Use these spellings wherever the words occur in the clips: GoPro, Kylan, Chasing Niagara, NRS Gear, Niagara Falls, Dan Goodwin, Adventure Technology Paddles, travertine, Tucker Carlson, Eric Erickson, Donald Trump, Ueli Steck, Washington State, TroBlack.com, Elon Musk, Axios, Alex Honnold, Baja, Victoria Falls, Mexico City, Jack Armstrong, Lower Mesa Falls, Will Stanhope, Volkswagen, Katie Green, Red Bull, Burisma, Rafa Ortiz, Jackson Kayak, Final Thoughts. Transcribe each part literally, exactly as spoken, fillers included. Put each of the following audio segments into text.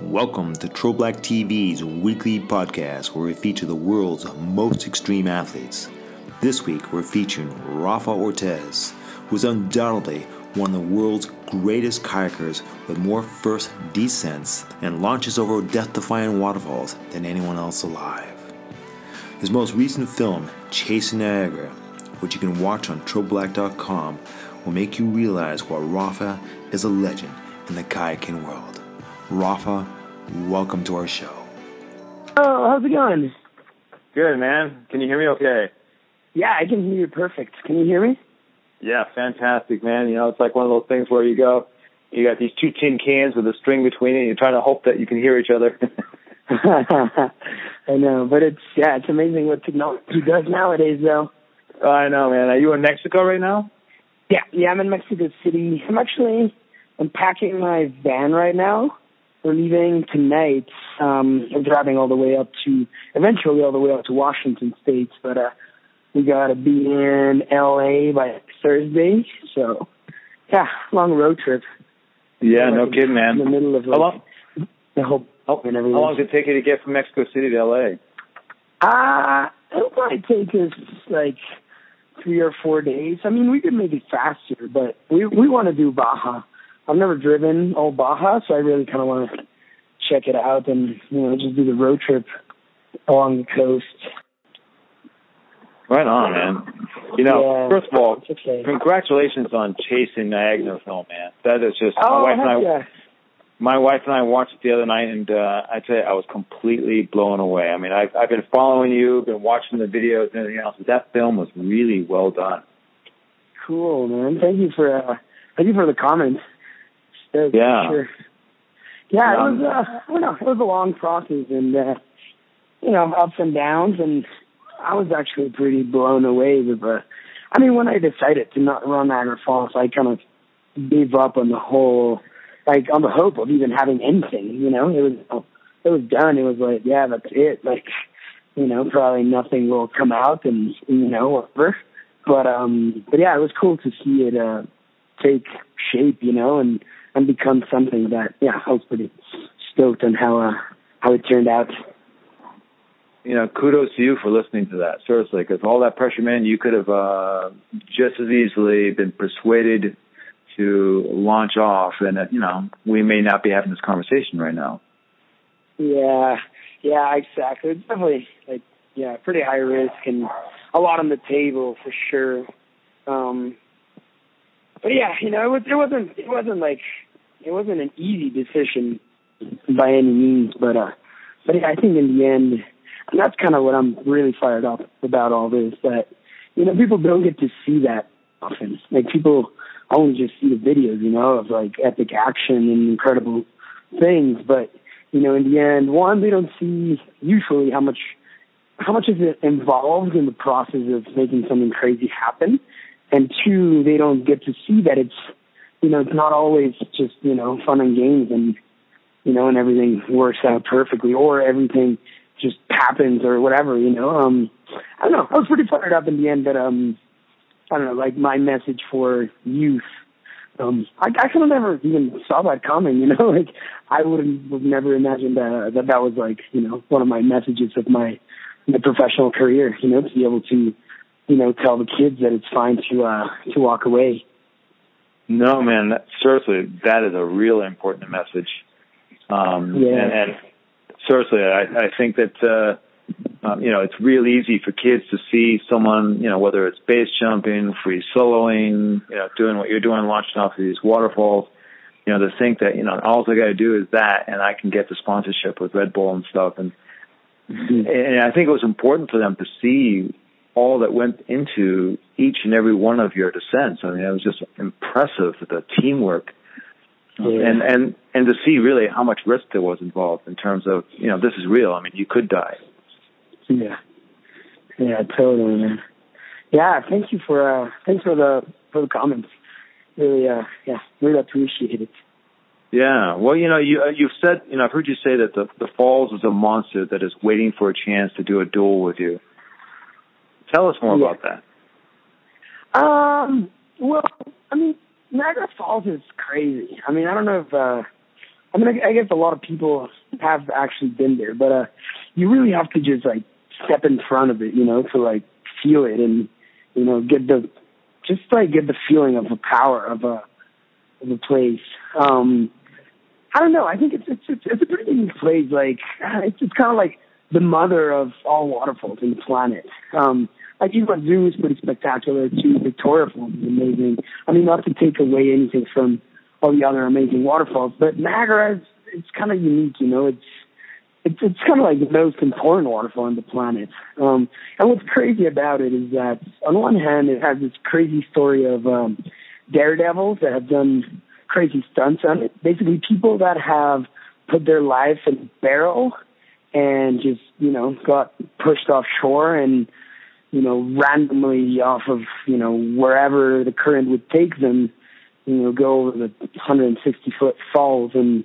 Welcome to TroBlack T V's weekly podcast, where we feature the world's most extreme athletes. This week, we're featuring Rafa Ortiz, who's undoubtedly one of the world's greatest kayakers with more first descents and launches over death-defying waterfalls than anyone else alive. His most recent film, Chasing Niagara, which you can watch on TroBlack dot com, will make you realize why Rafa is a legend in the kayaking world. Rafa, welcome to our show. Oh, how's it going? Good, man. Can you hear me okay? Yeah, I can hear you perfect. Can you hear me? Yeah, fantastic, man. You know, it's like one of those things where you go, you got these two tin cans with a string between it, and you're trying to hope that you can hear each other. I know, but it's, yeah, it's amazing what technology does nowadays, though. I know, man. Are you in Mexico right now? Yeah, yeah, I'm in Mexico City. I'm actually, I'm packing my van right now. We're leaving tonight. Um, I'm driving all the way up to, eventually all the way up to Washington State, but uh, we got to be in L A by Thursday. So, yeah, long road trip. Yeah, no kidding, man. In the middle of, like, how long? The whole, oh, and everything. How long does it take you to get from Mexico City to L A? Uh, it'll probably take us, like, three or four days. I mean, we could make it faster, but we, we want to do Baja. I've never driven old Baja, so I really kind of want to check it out and, you know, just do the road trip along the coast. Right on, man. You know, yeah, first of all, okay. Congratulations on Chasing Niagara film, man. That is just, oh, my wife and I, yeah. my wife and I watched it the other night, and uh, I tell you, I was completely blown away. I mean, I've, I've been following you, been watching the videos and everything else, but that film was really well done. Cool, man. Thank you for uh, thank you for the comments. Yeah, sure. yeah. It was, uh, I don't know, it was a long process, and uh, you know, ups and downs. And I was actually pretty blown away with the. Uh, I mean, when I decided to not run Niagara Falls, I kind of gave up on the whole, like, on the hope of even having anything. You know, it was it was done. It was like, yeah, that's it. Like, you know, probably nothing will come out, and you know, whatever. But um, but yeah, it was cool to see it uh, take shape. You know, and. And become something that, yeah, I was pretty stoked on how uh, how it turned out. You know, kudos to you for listening to that, seriously, because all that pressure, man, you could have uh, just as easily been persuaded to launch off, and, uh, you know, we may not be having this conversation right now. Yeah, yeah, exactly. It's definitely, like, yeah, pretty high risk and a lot on the table for sure. Um, but, yeah, you know, it, was, it wasn't, it wasn't like... It wasn't an easy decision by any means, but uh, but I think in the end, and that's kind of what I'm really fired up about all this, that, you know, people don't get to see that often. Like, people only just see the videos, you know, of, like, epic action and incredible things, but, you know, in the end, one, they don't see usually how much, how much is it involved in the process of making something crazy happen, and two, they don't get to see that it's, you know, it's not always just, you know, fun and games and, you know, and everything works out perfectly or everything just happens or whatever, you know. Um, I don't know. I was pretty fired up in the end, but, um, I don't know, like, my message for youth, um, I, I kind of never even saw that coming, you know. Like, I wouldn't have never imagined that, that that was, like, you know, one of my messages of my, my professional career, you know, to be able to, you know, tell the kids that it's fine to, uh, to walk away. No, man, that, seriously, that is a real important message. Um, yeah. and, and seriously, I, I think that, uh, um, you know, it's real easy for kids to see someone, you know, whether it's base jumping, free soloing, you know, doing what you're doing, launching off of these waterfalls, you know, to think that, you know, all I got to do is that and I can get the sponsorship with Red Bull and stuff. And, mm-hmm. and I think it was important for them to see all that went into each and every one of your descents. I mean, it was just impressive, the teamwork. Yeah. And, and and to see really how much risk there was involved in terms of, you know, this is real. I mean, you could die. Yeah. Yeah, totally, man. Yeah, thank you for, uh, thanks for the, for the comments. Really, uh, yeah, really appreciate it. Yeah. Well, you know, you, uh, you've said, you know, I've heard you say that the, the Falls is a monster that is waiting for a chance to do a duel with you. Tell us more yeah. about that. Um, well, I mean, Niagara Falls is crazy. I mean, I don't know if uh, I mean, I, I guess a lot of people have actually been there, but uh, you really have to just like step in front of it, you know, to like feel it and, you know, get the, just like get the feeling of the power of a, of a place. Um, I don't know. I think it's, it's, it's, it's a pretty neat place. Like it's, it's kind of like the mother of all waterfalls in the planet. Um, Like, Iwan Zoo is pretty spectacular, too. Victoria Falls is amazing. I mean, not to take away anything from all the other amazing waterfalls, but Niagara is, it's kind of unique, you know. It's it's, it's kind of like the most important waterfall on the planet. Um, and what's crazy about it is that, on one hand, it has this crazy story of um, daredevils that have done crazy stunts on it. Basically, people that have put their life in a barrel and just, you know, got pushed offshore and, you know, randomly off of, you know, wherever the current would take them, you know, go over the one hundred sixty foot falls. And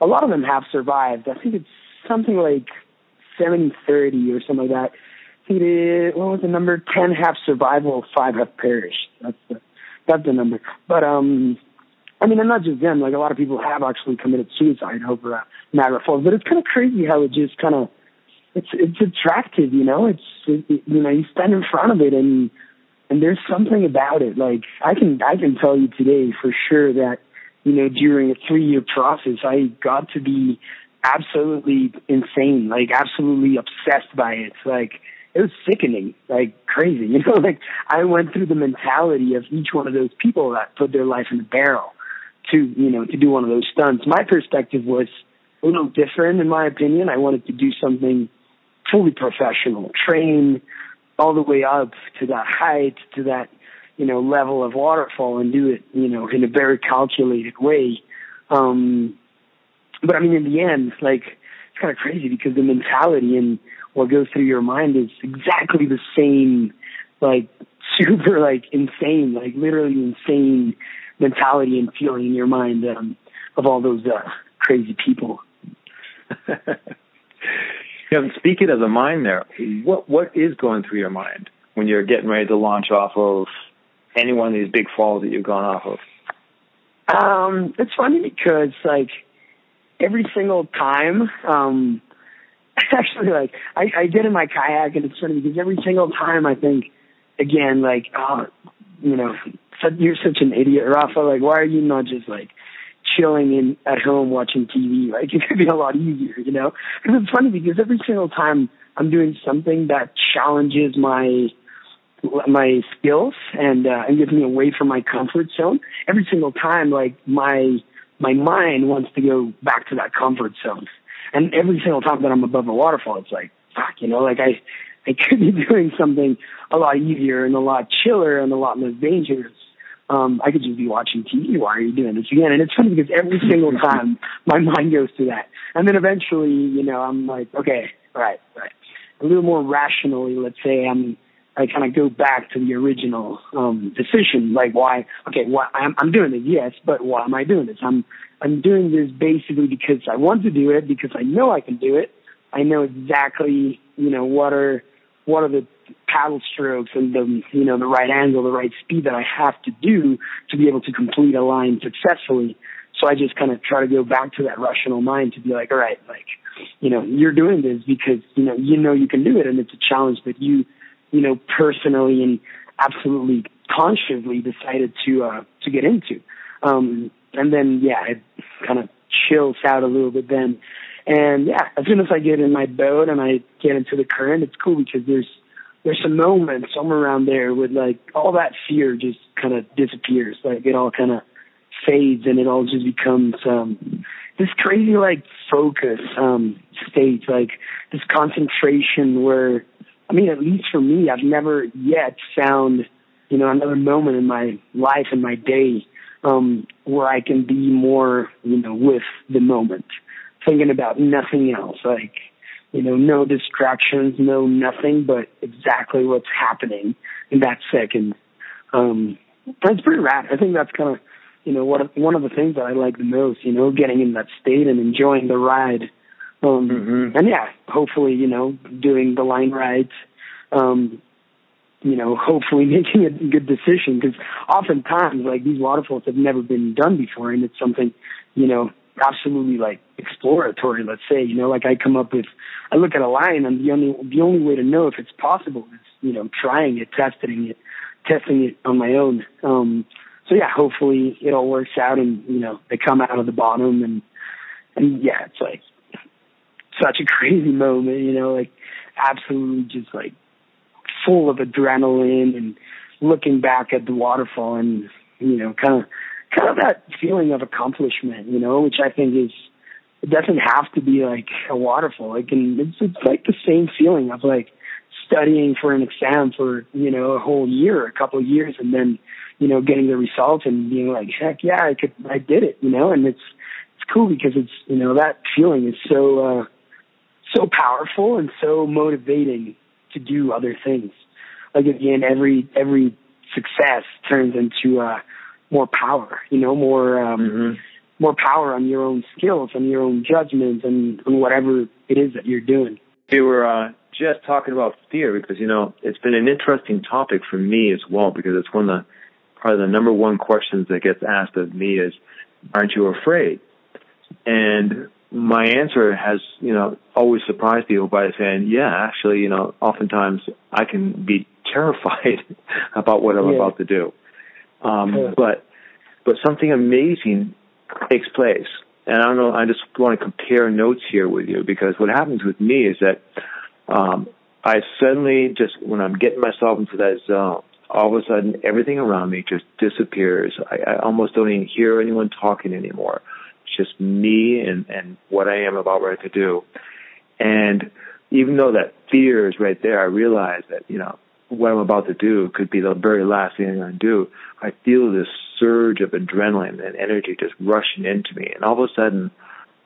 a lot of them have survived. I think it's something like seventy thirty or something like that. I think it is, what was the number? ten have survival, five have perished. That's the, that's the number. But, um, I mean, and not just them. Like, a lot of people have actually committed suicide over uh, Niagara Falls. But it's kind of crazy how it just kind of, It's it's attractive, you know. It's it, it, you know, you stand in front of it, and and there's something about it. Like I can I can tell you today for sure that, you know, during a three year process, I got to be absolutely insane, like absolutely obsessed by it. Like it was sickening, like crazy, you know. Like I went through the mentality of each one of those people that put their life in a barrel to, you know, to do one of those stunts. My perspective was a little different, in my opinion. I wanted to do something fully professional, train all the way up to that height, to that, you know, level of waterfall and do it, you know, in a very calculated way. Um, but I mean, in the end, like, it's kind of crazy because the mentality and what goes through your mind is exactly the same, like super, like insane, like literally insane mentality and feeling in your mind um, of all those uh, crazy people. Yeah, speaking of the mind there, what what is going through your mind when you're getting ready to launch off of any one of these big falls that you've gone off of? Um, it's funny because, like, every single time, um, actually, like, I, I get in my kayak, and it's funny because every single time I think, again, like, oh, you know, you're such an idiot, Rafa. Like, why are you not just, like, chilling in at home watching T V? Like, it could be a lot easier, you know? Because it's funny because every single time I'm doing something that challenges my my skills and uh, and gets me away from my comfort zone, every single time, like, my my mind wants to go back to that comfort zone. And every single time that I'm above a waterfall, it's like, fuck, you know? Like, I, I could be doing something a lot easier and a lot chiller and a lot less dangerous. Um, I could just be watching T V. Why are you doing this again? And it's funny because every single time my mind goes to that. And then eventually, you know, I'm like, okay, all right, all right. A little more rationally, let's say I'm, I kind of go back to the original, um, decision. Like why, okay, why I'm, I'm doing this. Yes. But why am I doing this? I'm, I'm doing this basically because I want to do it, because I know I can do it. I know exactly, you know, what are, what are the paddle strokes and the, you know, the right angle, the right speed that I have to do to be able to complete a line successfully. So I just kind of try to go back to that rational mind to be like, all right, like, you know, you're doing this because, you know, you know you can do it, and it's a challenge that you, you know, personally and absolutely consciously decided to uh, to get into. Um, and then, yeah, it kind of chills out a little bit then. And yeah, as soon as I get in my boat and I get into the current, it's cool because there's there's a moment somewhere around there with like all that fear just kind of disappears, like it all kind of fades and it all just becomes um, this crazy like focus um, state, like this concentration where, I mean, at least for me, I've never yet found, you know, another moment in my life, in my day, um, where I can be more, you know, with the moment. Thinking about nothing else, like, you know, no distractions, no nothing, but exactly what's happening in that second. Um, that's pretty rad. I think that's kind of, you know, what one of the things that I like the most, you know, getting in that state and enjoying the ride. Um, mm-hmm. And yeah, hopefully, you know, doing the line rides, um, you know, hopefully making a good decision, because oftentimes, like, these waterfalls have never been done before, and it's something, you know, absolutely like exploratory, let's say, you know, like I come up with, I look at a line, and the only, the only way to know if it's possible is, you know, trying it, testing it, testing it on my own. Um, so yeah, hopefully it all works out and, you know, they come out of the bottom and, and yeah, it's like such a crazy moment, you know, like absolutely just like full of adrenaline and looking back at the waterfall and, you know, kind of, kind of that feeling of accomplishment, you know, which I think is, it doesn't have to be like a waterfall. It can, it's, it's like the same feeling of like studying for an exam for, you know, a whole year, a couple of years, and then, you know, getting the result and being like, heck yeah, I could, I did it, you know, and it's, it's cool because it's, you know, that feeling is so, uh, so powerful and so motivating to do other things. Like again, every, every success turns into, uh, more power, you know, more, um, mm-hmm. more power on your own skills, on your own judgments, and, and whatever it is that you're doing. We were uh, just talking about fear because, you know, it's been an interesting topic for me as well, because it's one of the, probably the number one questions that gets asked of me is, aren't you afraid? And my answer has, you know, always surprised people by saying, yeah, actually, you know, oftentimes I can be terrified about what I'm yeah. about to do. Um, but but something amazing takes place. And I don't know, I just want to compare notes here with you, because what happens with me is that um, I suddenly just, when I'm getting myself into that zone, all of a sudden everything around me just disappears. I, I almost don't even hear anyone talking anymore. It's just me and, and what I am about ready to do. And even though that fear is right there, I realize that, you know, what I'm about to do could be the very last thing I'm going to do. I feel this surge of adrenaline and energy just rushing into me. And all of a sudden,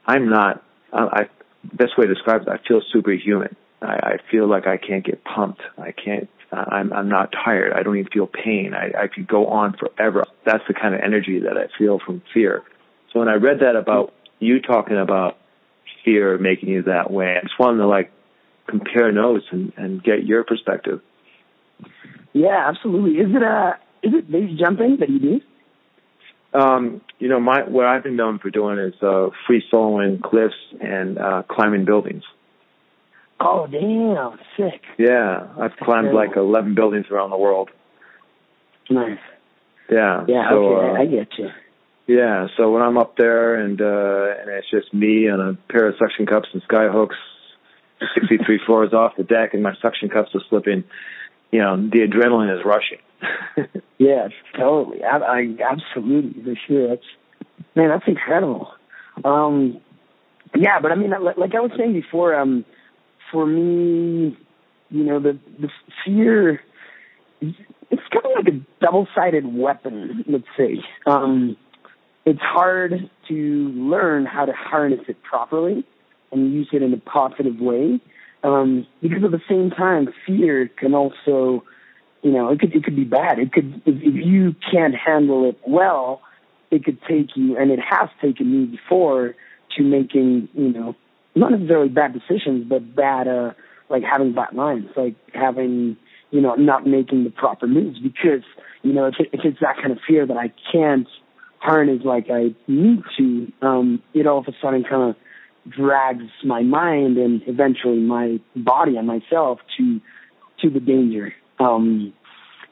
I'm not, I, best way to describe it, I feel superhuman. I, I feel like I can't get pumped. I can't, I'm, I'm not tired. I don't even feel pain. I, I could go on forever. That's the kind of energy that I feel from fear. So when I read that about you talking about fear making you that way, I just wanted to like compare notes and, and get your perspective. Yeah, absolutely. Is it uh is it base jumping that you do? Um, you know, my what I've been known for doing is uh, free soloing cliffs and uh, climbing buildings. Oh, damn! Sick. Yeah, I've climbed like eleven buildings around the world. Nice. Yeah. Yeah. So, okay, uh, I get you. Yeah. So when I'm up there and uh, and it's just me on a pair of suction cups and sky hooks, sixty-three floors off the deck, and my suction cups are slipping. You know, the adrenaline is rushing. Yeah, totally. I, I absolutely for sure. That's man, that's incredible. Um, yeah, but I mean, like I was saying before, um, for me, you know, the the fear, it's kind of like a double-sided weapon. Let's say um, it's hard to learn how to harness it properly and use it in a positive way. Um, because at the same time, fear can also, you know, it could it could be bad. It could if, if you can't handle it well, it could take you, and it has taken me before, to making, you know, not necessarily bad decisions, but bad, uh, like having bad lines, like having, you know, not making the proper moves because, you know, if, it, if it's that kind of fear that I can't harness like I need to, um, it all of a sudden kind of drags my mind and eventually my body and myself to to the danger. Um,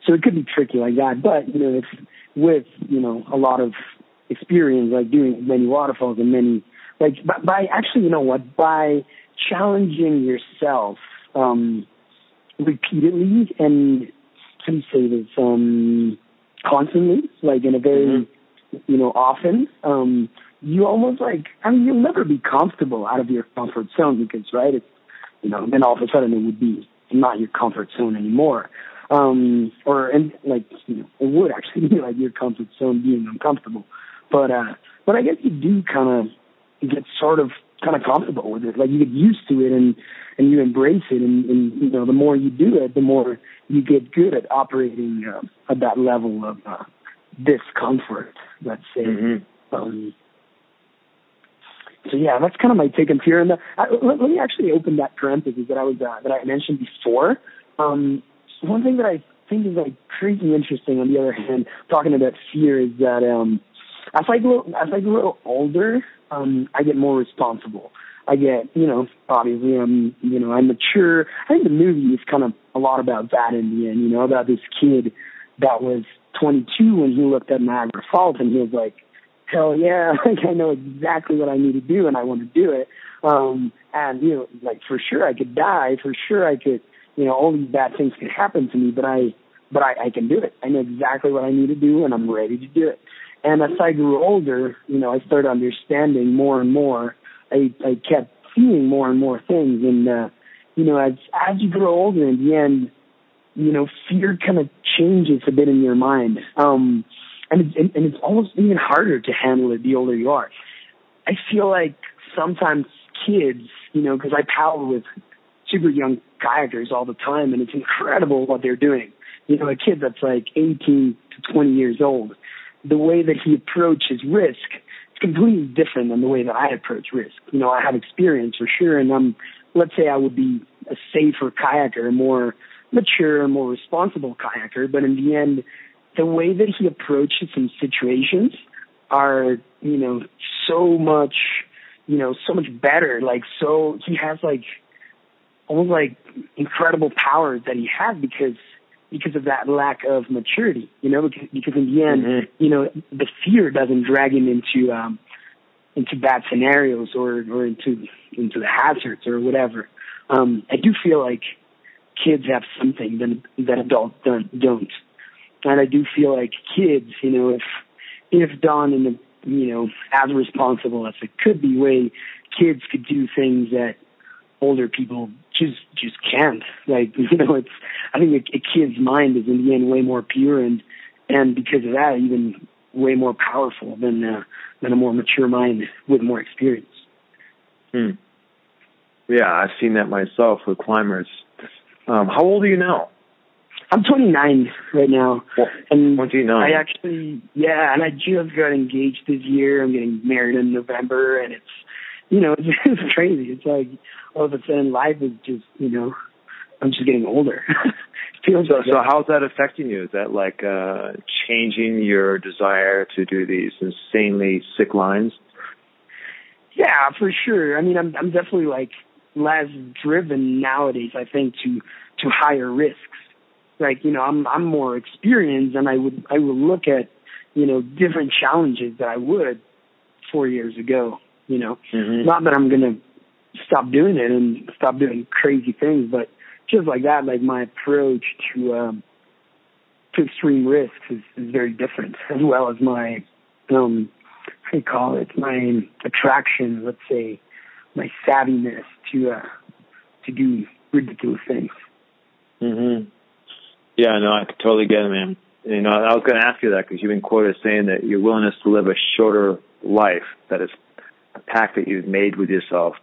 so it could be tricky like that. But you know, it's with you know a lot of experience, like doing many waterfalls and many like by, by actually you know what by challenging yourself um, repeatedly and how do you say this um, constantly, like in a very mm-hmm. you know often. Um, you almost like, I mean, you'll never be comfortable out of your comfort zone because, right, it's, you know, then all of a sudden it would be not your comfort zone anymore. Um, or, and like, you know, it would actually be like your comfort zone being uncomfortable. But, uh, but I guess you do kind of get sort of kind of comfortable with it. Like you get used to it and, and you embrace it. And, and, you know, the more you do it, the more you get good at operating uh, at that level of uh, discomfort, let's say. Mm-hmm. Um, So yeah, that's kind of my take on fear. And the, I, let, let me actually open that parenthesis that I was uh, that I mentioned before. Um, one thing that I think is like crazy interesting, on the other hand, talking about fear is that um, as I grow, as I grow older, um, I get more responsible. I get, you know, obviously I'm, you know, I'm mature. I think the movie is kind of a lot about that in the end, you know, about this kid that was twenty-two when he looked at Niagara Falls and he was like, hell yeah, like I know exactly what I need to do and I want to do it. Um, and, you know, like for sure I could die, for sure I could, you know, all these bad things could happen to me, but I, but I, I can do it. I know exactly what I need to do and I'm ready to do it. And as I grew older, you know, I started understanding more and more. I, I kept seeing more and more things. And, uh, you know, as, as you grow older in the end, you know, fear kind of changes a bit in your mind. Um, and, it, and, and it's almost even harder to handle it the older you are. I feel like sometimes kids, you know, because I paddle with super young kayakers all the time, and it's incredible what they're doing. You know, a kid that's like eighteen to twenty years old, the way that he approaches risk, it's completely different than the way that I approach risk. You know, I have experience for sure, and I'm, let's say I would be a safer kayaker, a more mature, a more responsible kayaker, but in the end, the way that he approaches some situations are, you know, so much, you know, so much better. Like, so he has like almost like incredible powers that he had because because of that lack of maturity, you know, because, because in the end, mm-hmm. you know, the fear doesn't drag him into, um, into bad scenarios or, or into, into the hazards or whatever. Um, I do feel like kids have something that, that adults don't, don't. And I do feel like kids, you know, if, if done in a, you know, as responsible as it could be way, kids could do things that older people just just can't. Like, you know, it's I think a, a kid's mind is in the end way more pure and and because of that even way more powerful than uh, than a more mature mind with more experience. Hmm. Yeah, I've seen that myself with climbers. Um, how old are you now? I'm twenty-nine right now. Well, and twenty-nine. I actually yeah, and I just got engaged this year. I'm getting married in November, and it's you know it's, it's crazy. It's like all of a sudden, life is just, you know, I'm just getting older. Feels so, like so how's that affecting you? Is that like uh, changing your desire to do these insanely sick lines? Yeah, for sure. I mean, I'm I'm definitely like less driven nowadays, I think, to to higher risks. Like, you know, I'm I'm more experienced, and I would I would look at, you know, different challenges that I would four years ago. You know, mm-hmm. Not that I'm gonna stop doing it and stop doing crazy things, but just like that, like my approach to um to extreme risks is, is very different, as well as my um how do you call it my attraction, let's say my savviness to uh to do ridiculous things. Mhm. Yeah, no, I could totally get it, man. You know, I was going to ask you that because you've been quoted as saying that your willingness to live a shorter life, that is a pact that you've made with yourself.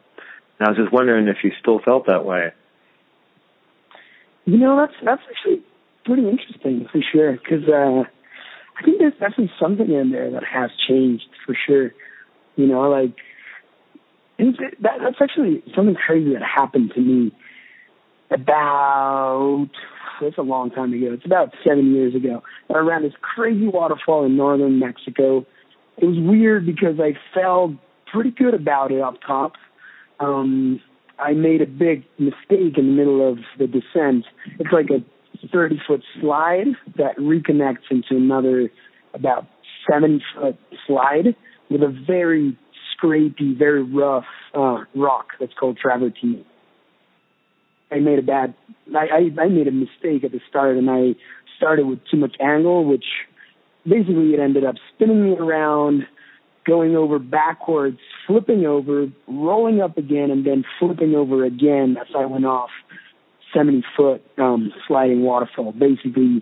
And I was just wondering if you still felt that way. You know, that's that's actually pretty interesting for sure, because uh, I think there's definitely something in there that has changed for sure. You know, like it's, that, that's actually something crazy that happened to me about it's a long time ago. It's about seven years ago. I ran this crazy waterfall in northern Mexico. It was weird because I felt pretty good about it up top. Um, I made a big mistake in the middle of the descent. It's like a thirty-foot slide that reconnects into another about seven-foot slide with a very scrapey, very rough uh, rock that's called travertine. I made a bad I, – I, I made a mistake at the start, and I started with too much angle, which basically it ended up spinning me around, going over backwards, flipping over, rolling up again, and then flipping over again as I went off seventy-foot um, sliding waterfall, basically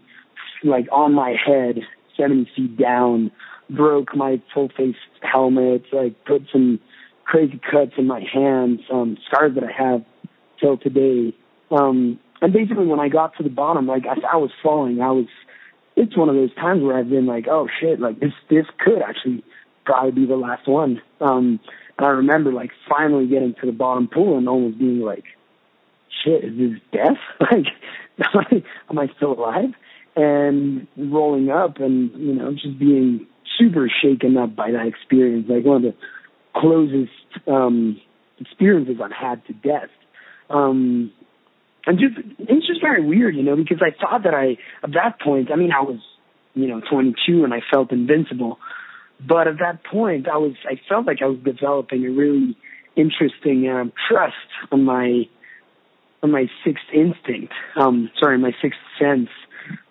like on my head, seventy feet down, broke my full-face helmet, like put some crazy cuts in my hands, um, scars that I have till today. Um, and basically when I got to the bottom, like as I was falling, I was, it's one of those times where I've been like, oh shit, like this, this could actually probably be the last one. Um, and I remember like finally getting to the bottom pool and almost being like, shit, is this death? Like, am I, am I still alive? And rolling up and, you know, just being super shaken up by that experience, like one of the closest um, experiences I've had to death. Um, and just, it's just very weird, you know, because I thought that I, at that point, I mean, I was, you know, twenty-two and I felt invincible. But at that point, I was, I felt like I was developing a really interesting um, trust on my, on my sixth instinct, um, sorry, my sixth sense,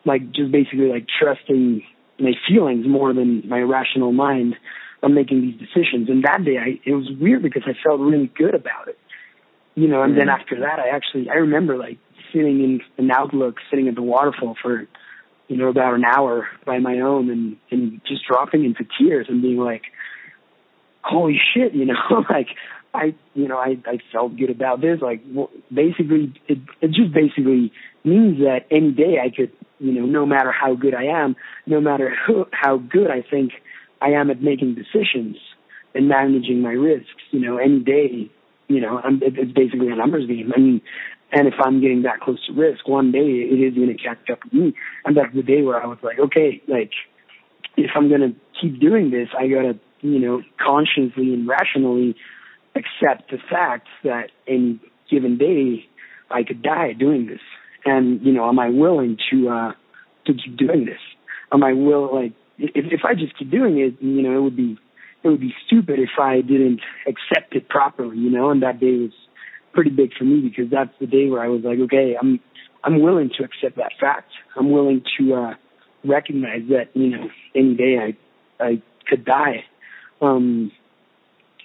like just basically like trusting my feelings more than my rational mind on making these decisions. And that day, I, it was weird because I felt really good about it, you know. And mm. then after that, I actually, I remember like sitting in an outlook, sitting at the waterfall for, you know, about an hour by my own and, and just dropping into tears and being like, holy shit, you know, like I, you know, I, I felt good about this. Like well, basically, it, it just basically means that any day I could, you know, no matter how good I am, no matter who, how good I think I am at making decisions and managing my risks, you know, any day, you know, I'm, it, it's basically a numbers game. I mean, and if I'm getting that close to risk, one day it is going to catch up with me. And that's the day where I was like, okay, like, if I'm going to keep doing this, I got to, you know, consciously and rationally accept the fact that any given day I could die doing this. And, you know, am I willing to uh, to keep doing this? Am I will like, if, if I just keep doing it, you know, it would be, it would be stupid if I didn't accept it properly, you know, and that day was pretty big for me because that's the day where I was like, okay, I'm I'm willing to accept that fact. I'm willing to uh, recognize that, you know, any day I I could die, um,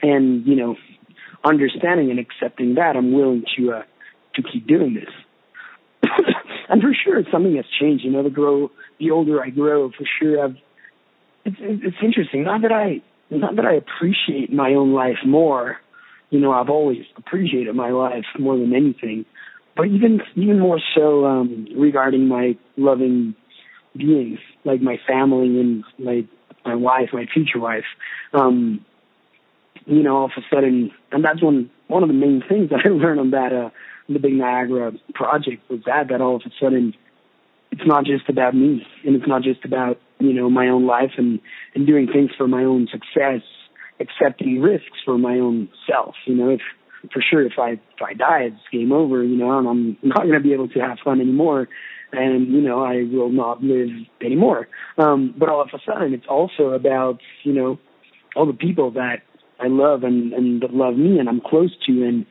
and you know, understanding and accepting that, I'm willing to uh, to keep doing this. And for sure, something has changed. You know, the grow the older I grow, for sure, I've it's it's interesting. Not that I not that I appreciate my own life more. You know, I've always appreciated my life more than anything, but even even more so um, regarding my loving beings, like my family and my my wife, my future wife. Um, you know, all of a sudden, and that's one one of the main things that I learned on that uh, the Big Niagara project was that that all of a sudden, it's not just about me, and it's not just about you know my own life and and doing things for my own success. Accepting risks for my own self, you know. If for sure, if I if I die, it's game over, you know, and I'm not going to be able to have fun anymore, and you know, I will not live anymore. Um, but all of a sudden, it's also about you know all the people that I love and and that love me and I'm close to, and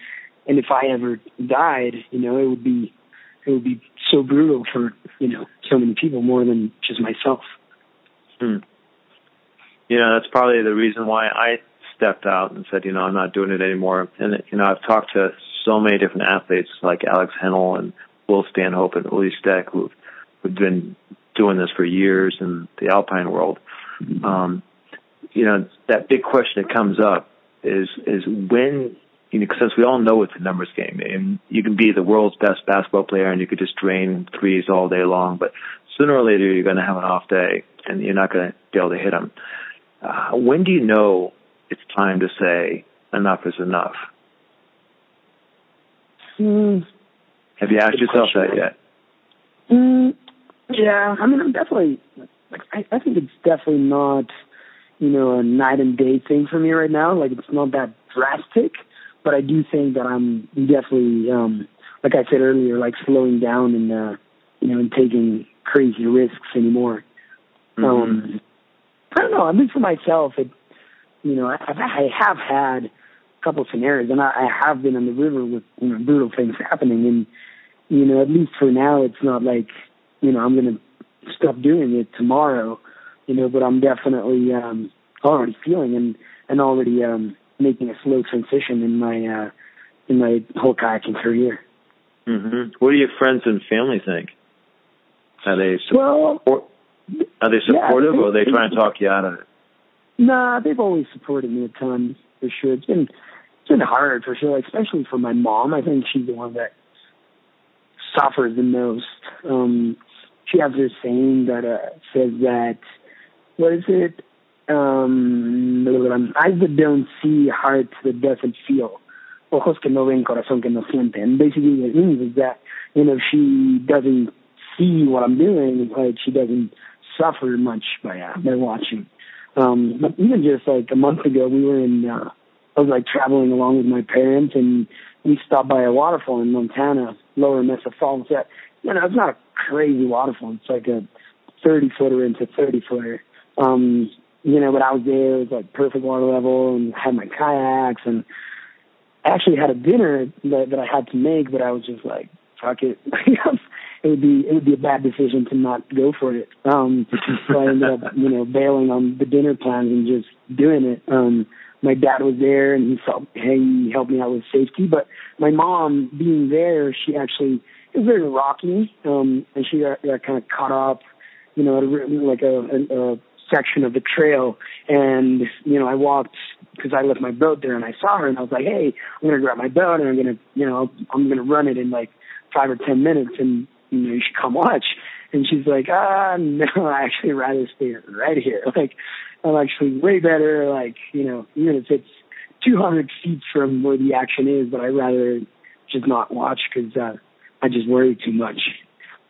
and if I ever died, you know, it would be it would be so brutal for you know so many people more than just myself. Hmm. You know, that's probably the reason why I stepped out and said, you know, I'm not doing it anymore. And, you know, I've talked to so many different athletes like Alex Honnold and Will Stanhope and Ueli Steck who've, who've been doing this for years in the alpine world. Mm-hmm. Um, you know, that big question that comes up is, is when, you know, because we all know it's a numbers game. And you can be the world's best basketball player and you could just drain threes all day long. But sooner or later, you're going to have an off day and you're not going to be able to hit them. Uh, when do you know it's time to say enough is enough? Mm, Have you asked yourself question. that yet? Mm, yeah, I mean, I'm definitely, like, I, I think it's definitely not, you know, a night and day thing for me right now. Like, it's not that drastic, but I do think that I'm definitely, um, like I said earlier, like slowing down and, uh, you know, and taking crazy risks anymore. Mm-hmm. Um I don't know. I mean, for myself, it, you know, I, I have had a couple of scenarios, and I, I have been on the river with you know, brutal things happening. And you know, at least for now, it's not like you know I'm going to stop doing it tomorrow. You know, but I'm definitely um, already feeling and and already um, making a slow transition in my uh, in my whole kayaking career. Mm-hmm. What do your friends and family think? Are they support? Well, Are they supportive, yeah, or are they trying to talk you out of it? Nah, they've always supported me a ton, for sure. It's been, it's been hard, for sure, especially for my mom. I think she's the one that suffers the most. Um, she has this saying that uh, says that, what is it? Um, eyes that don't see, heart that doesn't feel. Ojos que no ven, corazón que no siente. And basically what it means is that, you know, she doesn't see what I'm doing, like she doesn't suffer much by uh, by watching. Um, but even just like a month ago, we were in, uh, I was like traveling along with my parents, and we stopped by a waterfall in Montana, Lower Mesa Falls. That, you know, it's not a crazy waterfall. It's like a thirty footer into thirty footer. Um, you know, but I was there, it was like perfect water level, and had my kayaks, and I actually had a dinner that, that I had to make, but I was just like, fuck it. It would be, it would be a bad decision to not go for it. Um, so I ended up, you know, bailing on the dinner plans and just doing it. Um, my dad was there, and he felt, hey, he helped me out with safety. But my mom being there, she actually, it was very rocky. Um, and she got, got kind of caught up, you know, at a, like a, a, a section of the trail. And, you know, I walked, because I left my boat there, and I saw her, and I was like, hey, I'm going to grab my boat, and I'm going to, you know, I'm going to run it in like five or ten minutes. And, you know, you should come watch. And she's like, ah, no, I actually rather stay right here. Like, I'm actually way better. Like, you know, even if it's two hundred feet from where the action is, but I rather just not watch, because uh, I just worry too much.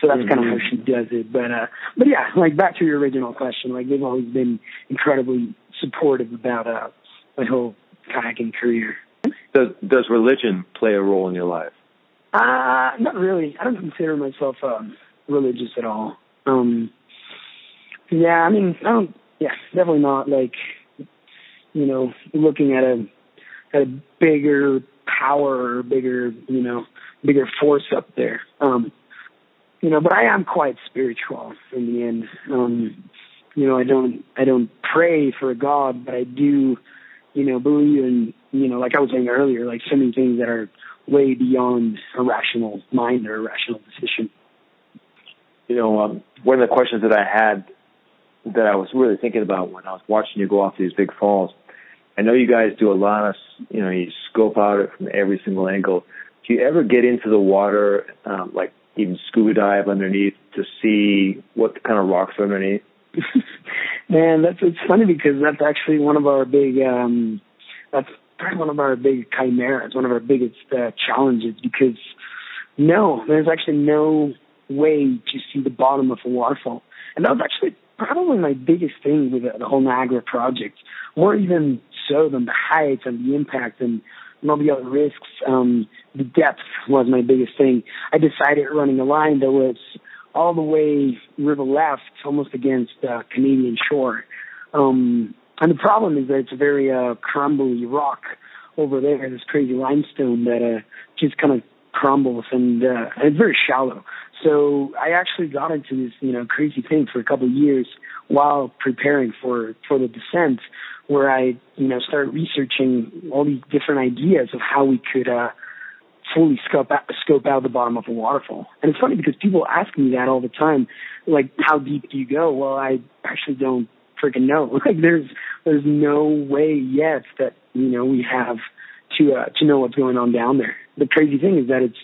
So that's mm-hmm. kind of how she does it. But, uh, but yeah, like back to your original question, like they've always been incredibly supportive about uh, my whole kayaking career. Does, does religion play a role in your life? Uh, not really. I don't consider myself um, religious at all. Um, yeah, I mean, I don't, yeah, definitely not like, you know, looking at a, at a bigger power or bigger, you know, bigger force up there. Um, you know, but I am quite spiritual in the end. Um, you know, I don't, I don't pray for a God, but I do, you know, believe in, you know, like I was saying earlier, like so many things that are way beyond a rational mind or a rational decision. You know, um, one of the questions that I had that I was really thinking about when I was watching you go off these big falls, I know you guys do a lot of, you know, you scope out it from every single angle. Do you ever get into the water, um, like even scuba dive underneath to see what kind of rocks are underneath? Man, that's, it's funny because that's actually one of our big, um, that's, probably one of our big chimeras, one of our biggest uh, challenges, because no, there's actually no way to see the bottom of a waterfall. And that was actually probably my biggest thing with the whole Niagara project, more even so than the height and the impact and all the other risks. Um, the depth was my biggest thing. I decided running a line that was all the way river left, almost against uh, Canadian shore. Um, And the problem is that it's a very uh, crumbly rock over there, this crazy limestone that uh, just kind of crumbles, and, uh, and it's very shallow. So I actually got into this, you know, crazy thing for a couple of years while preparing for, for the descent, where I, you know, started researching all these different ideas of how we could uh, fully scope out, scope out the bottom of a waterfall. And it's funny because people ask me that all the time, like, how deep do you go? Well, I actually don't freaking know. Like there's there's no way yet that, you know, we have to uh, to know what's going on down there. The crazy thing is that it's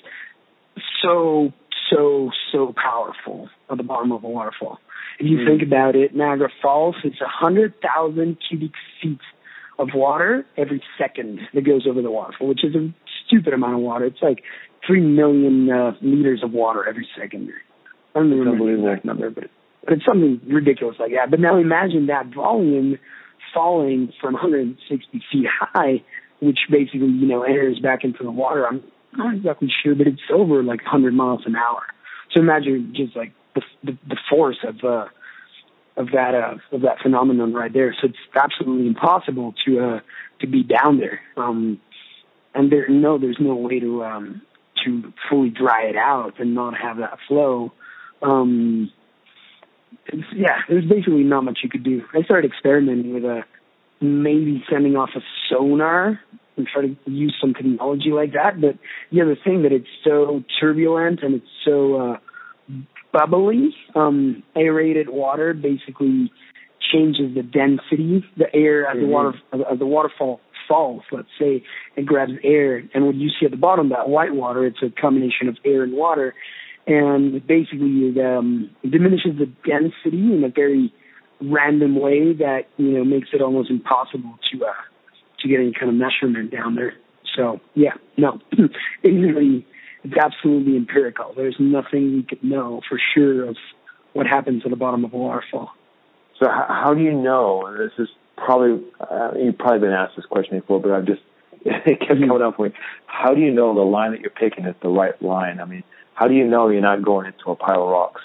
so so so powerful at the bottom of a waterfall. If you mm. think about it, Niagara Falls, it's a hundred thousand cubic feet of water every second that goes over the waterfall, which is a stupid amount of water. It's like three million uh, liters of water every second. I don't remember the exact number, but. It's But it's something ridiculous like that. But now imagine that volume falling from one hundred sixty feet high, which basically, you know, enters back into the water. I'm not exactly sure, but it's over like one hundred miles an hour. So imagine just like the the, the force of uh, of that uh, of that phenomenon right there. So it's absolutely impossible to uh, to be down there. Um, and there no, there's no way to um, to fully dry it out and not have that flow. Um, It's, yeah, there's basically not much you could do. I started experimenting with a maybe sending off a sonar and try to use some technology like that. But the other thing that it's so turbulent and it's so uh, bubbly, um, aerated water basically changes the density, the air as mm-hmm. the water as the waterfall falls. Let's say it grabs air, and what you see at the bottom, that white water, it's a combination of air and water. And basically, it um, diminishes the density in a very random way that, you know, makes it almost impossible to uh, to get any kind of measurement down there. So, yeah, no, really, it's absolutely empirical. There's nothing we could know for sure of what happens at the bottom of a waterfall. So how, how do you know? And this is probably, uh, you've probably been asked this question before, but I've just, it kept coming up for me. How do you know the line that you're picking is the right line? I mean, how do you know you're not going into a pile of rocks?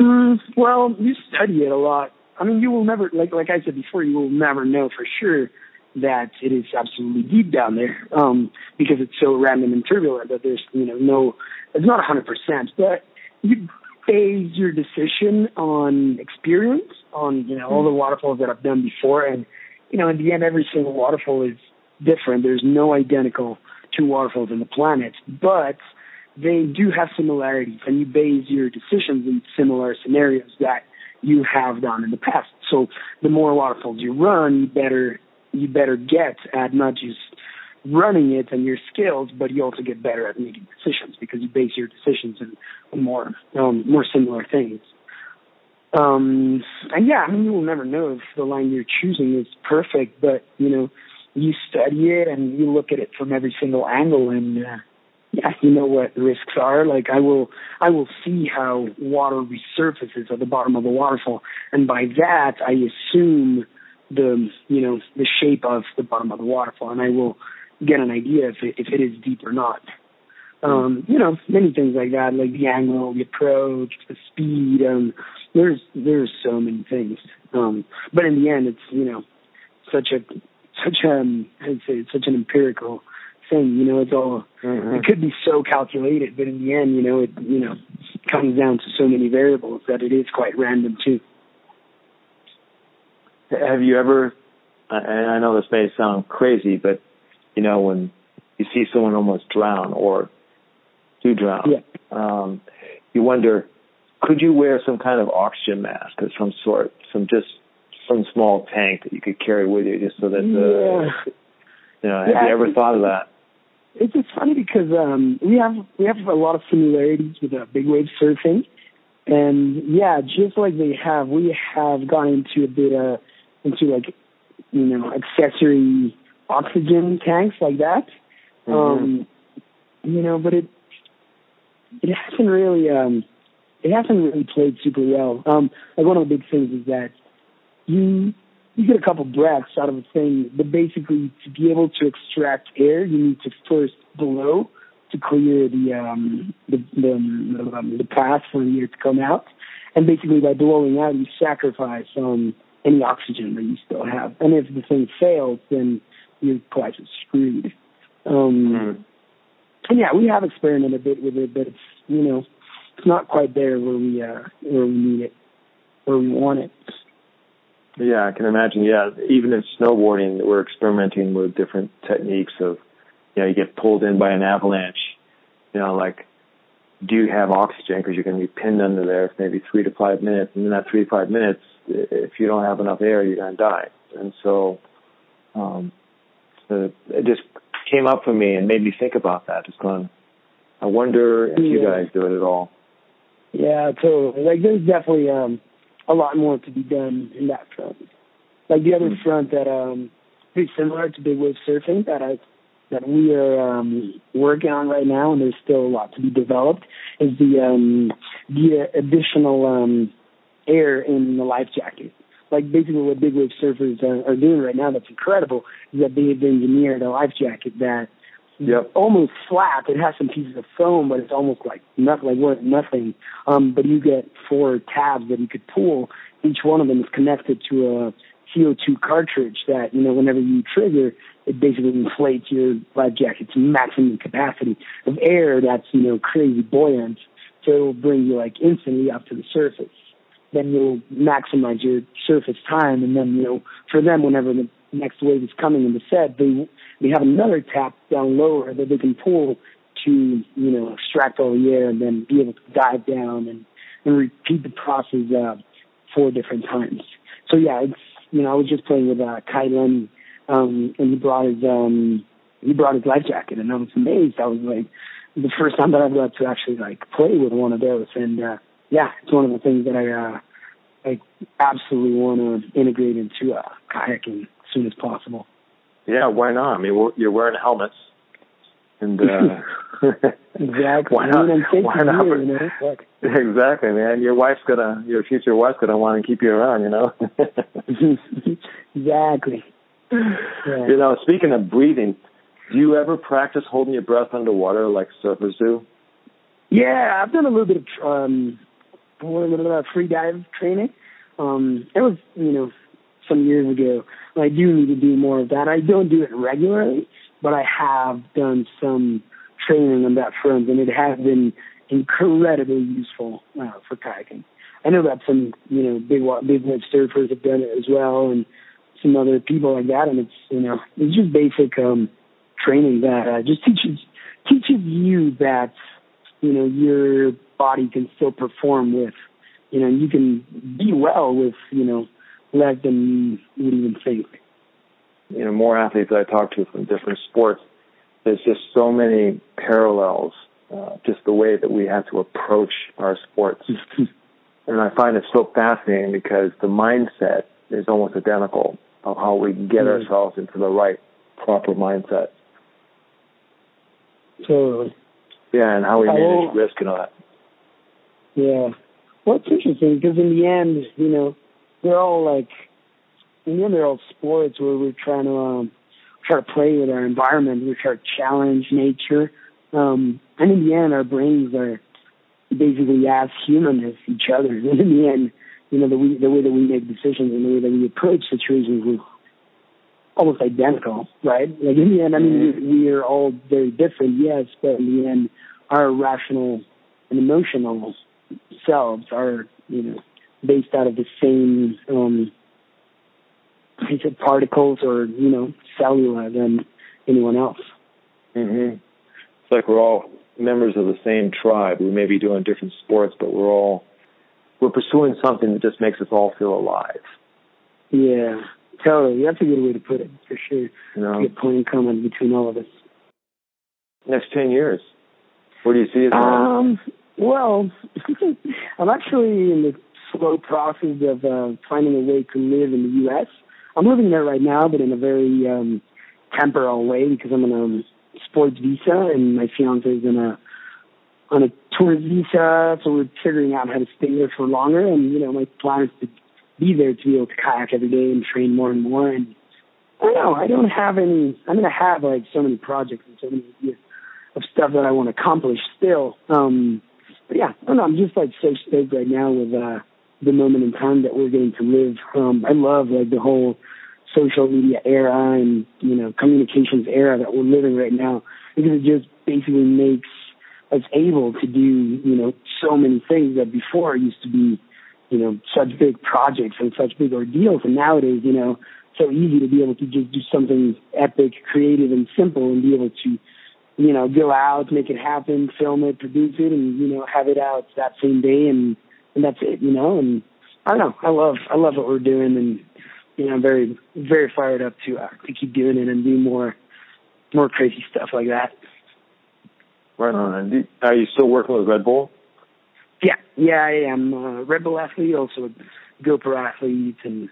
Mm, well, you study it a lot. I mean, you will never, like like I said before, you will never know for sure that it is absolutely deep down there, um, because it's so random and turbulent that there's, you know, no, it's not one hundred percent. But you base your decision on experience, on, you know, all the waterfalls that I've done before. And, you know, in the end, every single waterfall is different. There's no identical two waterfalls on the planet, but they do have similarities, and you base your decisions in similar scenarios that you have done in the past. So the more waterfalls you run, you better you better get at not just running it and your skills, but you also get better at making decisions because you base your decisions on more um, more similar things. Um, and yeah, I mean, you will never know if the line you're choosing is perfect, but you know, you study it and you look at it from every single angle, and uh, yeah, you know what risks are. Like I will, I will see how water resurfaces at the bottom of a waterfall, and by that I assume the you know the shape of the bottom of the waterfall, and I will get an idea if it, if it is deep or not. Um, you know, many things like that, like the angle, the approach, the speed. Um, there's there's so many things, um, but in the end, it's you know such a such um I'd say it's such an empirical thing, you know, it's all, mm-hmm. it could be so calculated, but in the end, you know, it, you know, comes down to so many variables that it is quite random too. Have you ever, and I know this may sound crazy, but, you know, when you see someone almost drown or do drown, yeah. um, you wonder, could you wear some kind of oxygen mask of some sort, some just some small tank that you could carry with you just so that the, yeah. you know, have yeah, you ever it's, thought of that? It's it's funny because um, we have we have a lot of similarities with uh, big wave surfing, and yeah, just like they have, we have gone into a bit uh, into like you know accessory oxygen tanks like that, mm-hmm. um, you know. But it it hasn't really um, it hasn't really played super well. Um, like one of the big things is that you. You get a couple breaths out of a thing, but basically to be able to extract air, you need to first blow to clear the um, the, the, um, the path for the air to come out. And basically by blowing out, you sacrifice um, any oxygen that you still have. And if the thing fails, then you're quite screwed. Um, and yeah, we have experimented a bit with it, but it's you know it's not quite there where we uh, where we need it, where we want it. Yeah, I can imagine. Yeah, even in snowboarding, we're experimenting with different techniques of, you know, you get pulled in by an avalanche, you know, like, do you have oxygen? Because you're going to be pinned under there for maybe three to five minutes. And in that three to five minutes, if you don't have enough air, you're going to die. And so, um, so it just came up for me and made me think about that. Just going, I wonder if yeah. you guys do it at all. Yeah, totally. Like, there's definitely... Um... a lot more to be done in that front. Like the other front that um pretty similar to big wave surfing that I that we are um working on right now, and there's still a lot to be developed, is the um the additional um air in the life jacket. Like basically what big wave surfers are, are doing right now that's incredible is that they've engineered a life jacket that Yep. almost flat. It has some pieces of foam, but it's almost like nothing, like worth nothing. Um, but you get four tabs that you could pull. Each one of them is connected to a C O two cartridge that, you know, whenever you trigger, it basically inflates your life jacket's maximum capacity of air that's, you know, crazy buoyant. So it will bring you, like, instantly up to the surface. Then you'll maximize your surface time. And then, you know, for them, whenever the next wave is coming in the set, they they have another tap down lower that they can pull to, you know, extract all the air and then be able to dive down and, and repeat the process uh, four different times. So, yeah, it's, you know, I was just playing with uh, Kylan, um, and he brought his um, he brought his life jacket, and I was amazed. I was, like, the first time that I got to actually, like, play with one of those. And, uh, yeah, it's one of the things that I, uh, I absolutely want to integrate into uh, kayaking as soon as possible. Yeah, why not? I mean, you're wearing helmets. And uh, exactly. Why not? I mean, why not? Years, man. Look. Exactly, man. Your wife's gonna, your future wife's gonna want to keep you around, you know. Exactly. Yeah. You know, speaking of breathing, do you ever practice holding your breath underwater like surfers do? Yeah, I've done a little bit of um, a little bit of free dive training. Um, it was, you know, some years ago. I do need to do more of that. I don't do it regularly, but I have done some training on that front, and it has been incredibly useful uh, for kayaking. I know that some, you know, big big wave surfers have done it as well, and some other people like that. And it's, you know, it's just basic um, training that uh, just teaches teaches you that, you know, your body can still perform with, you know, you can be well with, you know, less than you would even think. You know, more athletes that I talk to from different sports, there's just so many parallels, uh, just the way that we have to approach our sports. And I find it so fascinating because the mindset is almost identical of how we get mm. ourselves into the right, proper mindset. Totally. Yeah, and how we manage risk and all that. Yeah. Well, it's interesting because in the end, you know, they're all like, in the end, they're all sports where we're trying to um, try to play with our environment, we try to challenge nature, um, and in the end, our brains are basically as human as each other. And in the end, you know, the way, the way that we make decisions and the way that we approach situations is almost identical, right? Like in the end, I mean, we, we are all very different, yes, but in the end, our rational and emotional selves are, you know, based out of the same um, piece of particles or, you know, cellular than anyone else. Mm-hmm. It's like we're all members of the same tribe. We may be doing different sports, but we're all, we're pursuing something that just makes us all feel alive. Yeah, totally. That's a good way to put it, for sure. You know, good point in common between all of us. Next ten years, what do you see as um, well, I'm actually in the slow process of uh, finding a way to live in the U S I'm living there right now, but in a very um, temporal way because I'm on a sports visa and my fiance is in a, on a tourist visa, so we're figuring out how to stay there for longer. And, you know, my plan is to be there to be able to kayak every day and train more and more. And I don't know, I don't have any, I'm going to have, like, so many projects and so many years of stuff that I want to accomplish still. Um, but, yeah, I don't know, I'm just, like, so stoked right now with uh, the moment in time that we're getting to live. Um, I love, like, the whole social media era and, you know, communications era that we're living right now because it just basically makes us able to do, you know, so many things that before used to be, you know, such big projects and such big ordeals. And nowadays, you know, so easy to be able to just do something epic, creative, and simple and be able to, you know, go out, make it happen, film it, produce it, and, you know, have it out that same day. And, and that's it, you know. And I don't know. I love, I love what we're doing. And, you know, I'm very, very fired up to, uh, to keep doing it and do more, more crazy stuff like that. Right on. Are you still working with Red Bull? Yeah, yeah, I am a Red Bull athlete, also a GoPro athlete, and,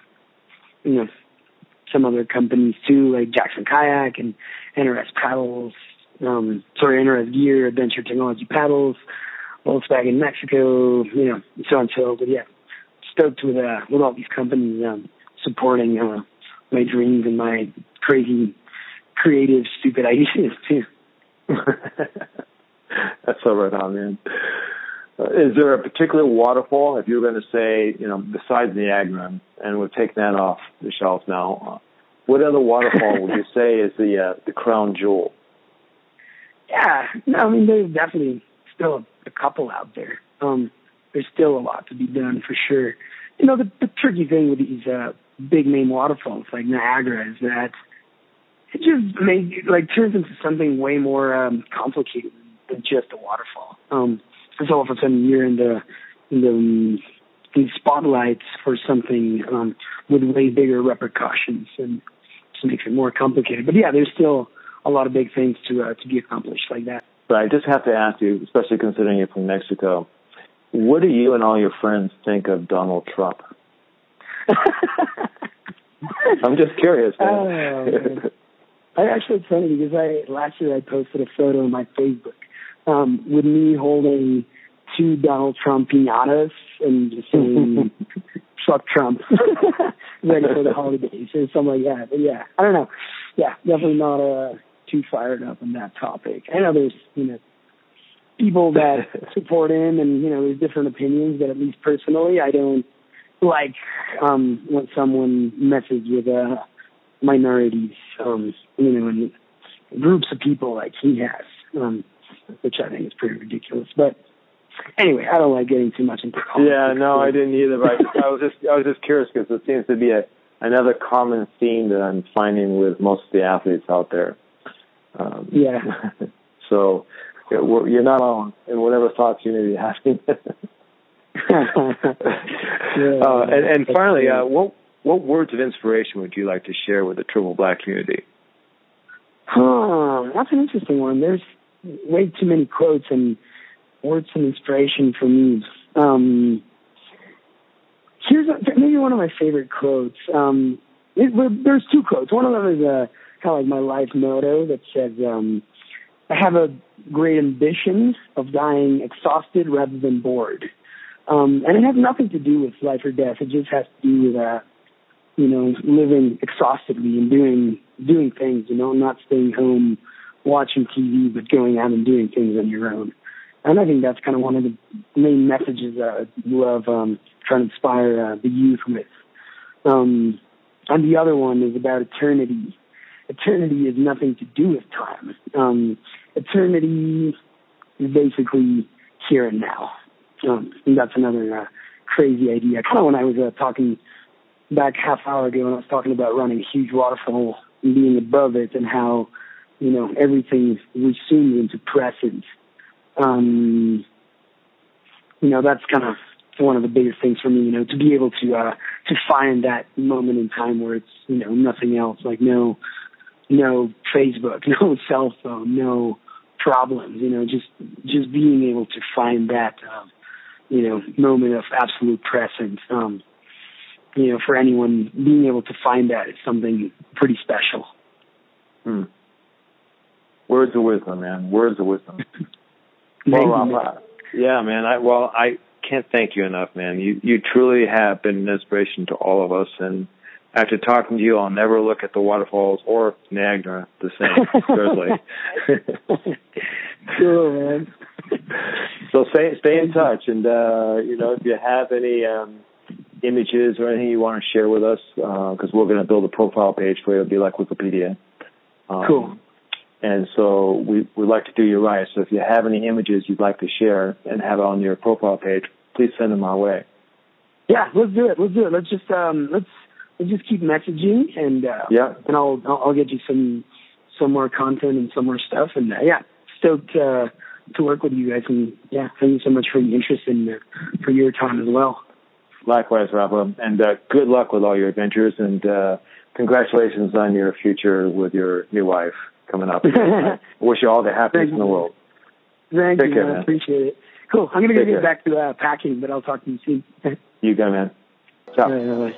you know, some other companies too, like Jackson Kayak and N R S Paddles, um, sorry, N R S Gear, Adventure Technology Paddles, Volkswagen, Mexico, you know, so and so. But yeah, stoked with uh, with all these companies um, supporting uh, my dreams and my crazy, creative, stupid ideas too. That's so right on, man. Uh, is there a particular waterfall, if you were going to say, you know, besides Niagara, and we've taken that off the shelf now, uh, what other waterfall would you say is the uh, the crown jewel? Yeah, no, I mean, there's definitely still a couple out there. Um, there's still a lot to be done, for sure. You know, the, the tricky thing with these uh, big name waterfalls like Niagara is that it just make, like turns into something way more um, complicated than just a waterfall. Um, so all of a sudden you're in the in the, in the spotlights for something um, with way bigger repercussions, and just makes it more complicated. But yeah, there's still a lot of big things to uh, to be accomplished like that. But I just have to ask you, especially considering you're from Mexico, what do you and all your friends think of Donald Trump? I'm just curious. Man. Oh, actually, it's funny because I last year I posted a photo on my Facebook um, with me holding two Donald Trump piñatas and just saying "fuck Trump" ready for the holidays or something like that. But yeah, I don't know. Yeah, definitely not uh, too fired up on that topic. I know there's you know people that support him, and you know there's different opinions. But at least personally, I don't like um, when someone messes with a. Uh, minorities, um, you know, and groups of people like he has, um, which I think is pretty ridiculous. But anyway, I don't like getting too much into politics. Yeah, no, I didn't either. But I was just, I was just curious because it seems to be a, another common theme that I'm finding with most of the athletes out there. Um, yeah. So it, we're, you're not alone in whatever thoughts you may be having. yeah, uh, and, and finally, uh, what? What words of inspiration would you like to share with the Triple Black community? Oh, that's an interesting one. There's way too many quotes and words of inspiration for me. Um, here's a, maybe one of my favorite quotes. Um, it, there's two quotes. One of them is uh, kind of like my life motto that says, um, I have a great ambition of dying exhausted rather than bored. Um, and it has nothing to do with life or death. It just has to do with that. You know, living exhaustedly and doing doing things, you know, not staying home watching T V, but going out and doing things on your own. And I think that's kind of one of the main messages that I love um, trying to inspire uh, the youth with. Um, and the other one is about eternity. Eternity is nothing to do with time. Um, eternity is basically here and now. Um, and that's another uh, crazy idea. Kind of when I was uh, talking... back half hour ago when I was talking about running a huge waterfall and being above it and how, you know, everything resumes into present. Um, you know, that's kind of one of the biggest things for me, you know, to be able to, uh, to find that moment in time where it's, you know, nothing else, like no, no Facebook, no cell phone, no problems, you know, just, just being able to find that, um, you know, moment of absolute presence. Um, You know, for anyone, being able to find that is something pretty special. Hmm. Words of wisdom, man. Words of wisdom. Well, Rafa, yeah, man. I, well, I can't thank you enough, man. You you truly have been an inspiration to all of us. And after talking to you, I'll never look at the waterfalls or Niagara the same. Certainly. Cool, man. So stay stay in touch, and uh, you know, if you have any. Um, images or anything you want to share with us, because uh, we're going to build a profile page for you. It'll be like Wikipedia. Um, cool. And so we, we'd like to do you right. So if you have any images you'd like to share and have on your profile page, please send them our way. Yeah, let's do it. Let's do it. Let's just um, let's let's just keep messaging, and uh, yeah, and I'll I'll get you some some more content and some more stuff. And uh, yeah, stoked uh, to work with you guys. And yeah, thank you so much for your interest and uh, for your time as well. Likewise, Rafa, and uh, good luck with all your adventures, and uh, congratulations on your future with your new wife coming up. I wish you all the happiness in the world. Thank Take you, care, man. I appreciate it. Cool. I'm going to get back to uh, packing, but I'll talk to you soon. You go, man. Ciao. Right,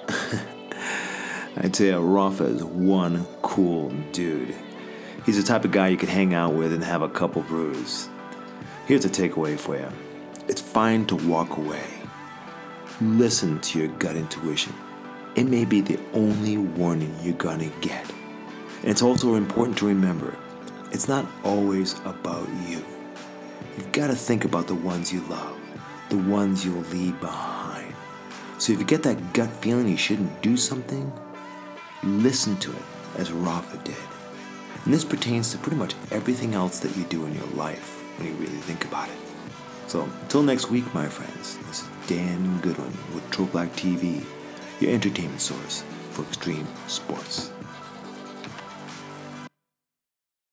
I'd say uh, Rafa is one cool dude. He's the type of guy you could hang out with and have a couple brews. Here's a takeaway for you. It's fine to walk away. Listen to your gut intuition. It may be the only warning you're gonna get. And it's also important to remember, it's not always about you. You've gotta think about the ones you love, the ones you'll leave behind. So if you get that gut feeling you shouldn't do something, listen to it as Rafa did. And this pertains to pretty much everything else that you do in your life when you really think about it. So, until next week, my friends, this is Dan Goodwin with TroBlack T V, your entertainment source for extreme sports.